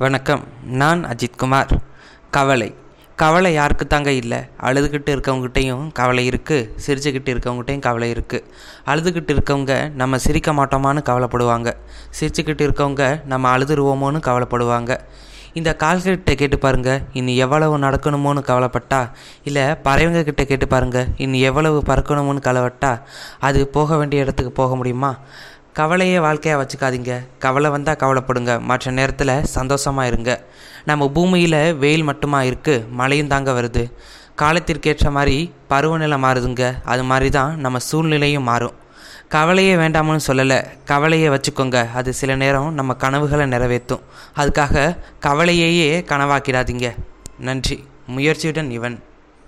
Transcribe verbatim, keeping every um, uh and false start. வணக்கம், நான் அஜித்குமார். கவலை கவலை யாருக்கு தாங்க இல்லை? அழுதுகிட்டு இருக்கவங்ககிட்டையும் கவலை இருக்குது, சிரிச்சுக்கிட்டு இருக்கவங்ககிட்டையும் கவலை இருக்குது. அழுதுகிட்டு இருக்கவங்க நம்ம சிரிக்க மாட்டோமான்னு கவலைப்படுவாங்க, சிரிச்சுக்கிட்டு இருக்கவங்க நம்ம அழுதுருவோமோன்னு கவலைப்படுவாங்க. இந்த கால்குலேட்ட கேட்டு பாருங்கள், இன்னும் எவ்வளவு நடக்கணுமோன்னு கவலைப்பட்டா, இல்லை பறவைங்கக்கிட்ட கேட்டு பாருங்கள், இன்னும் எவ்வளவு பறக்கணுமோன்னு கவலைப்பட்டா அது போக வேண்டிய இடத்துக்கு போக முடியுமா? கவலையே வாழ்க்கையாக வச்சுக்காதீங்க. கவலை வந்தால் கவலைப்படுங்க, மற்ற நேரத்தில் சந்தோஷமாக இருங்க. நம்ம பூமியில் வெயில் மட்டுமா இருக்குது, மழையும் தாங்க வருது. காலத்திற்கேற்ற மாதிரி பருவநிலை மாறுதுங்க, அது மாதிரி தான் நம்ம சூழ்நிலையும் மாறும். கவலையே வேண்டாம்னு சொல்லலை, கவலையை வச்சுக்கோங்க, அது சில நேரம் நம்ம கனவுகளை நிறைவேற்றும். அதுக்காக கவலையையே கனவாக்கிடாதீங்க. நன்றி. முயற்சியுடன் இவன்.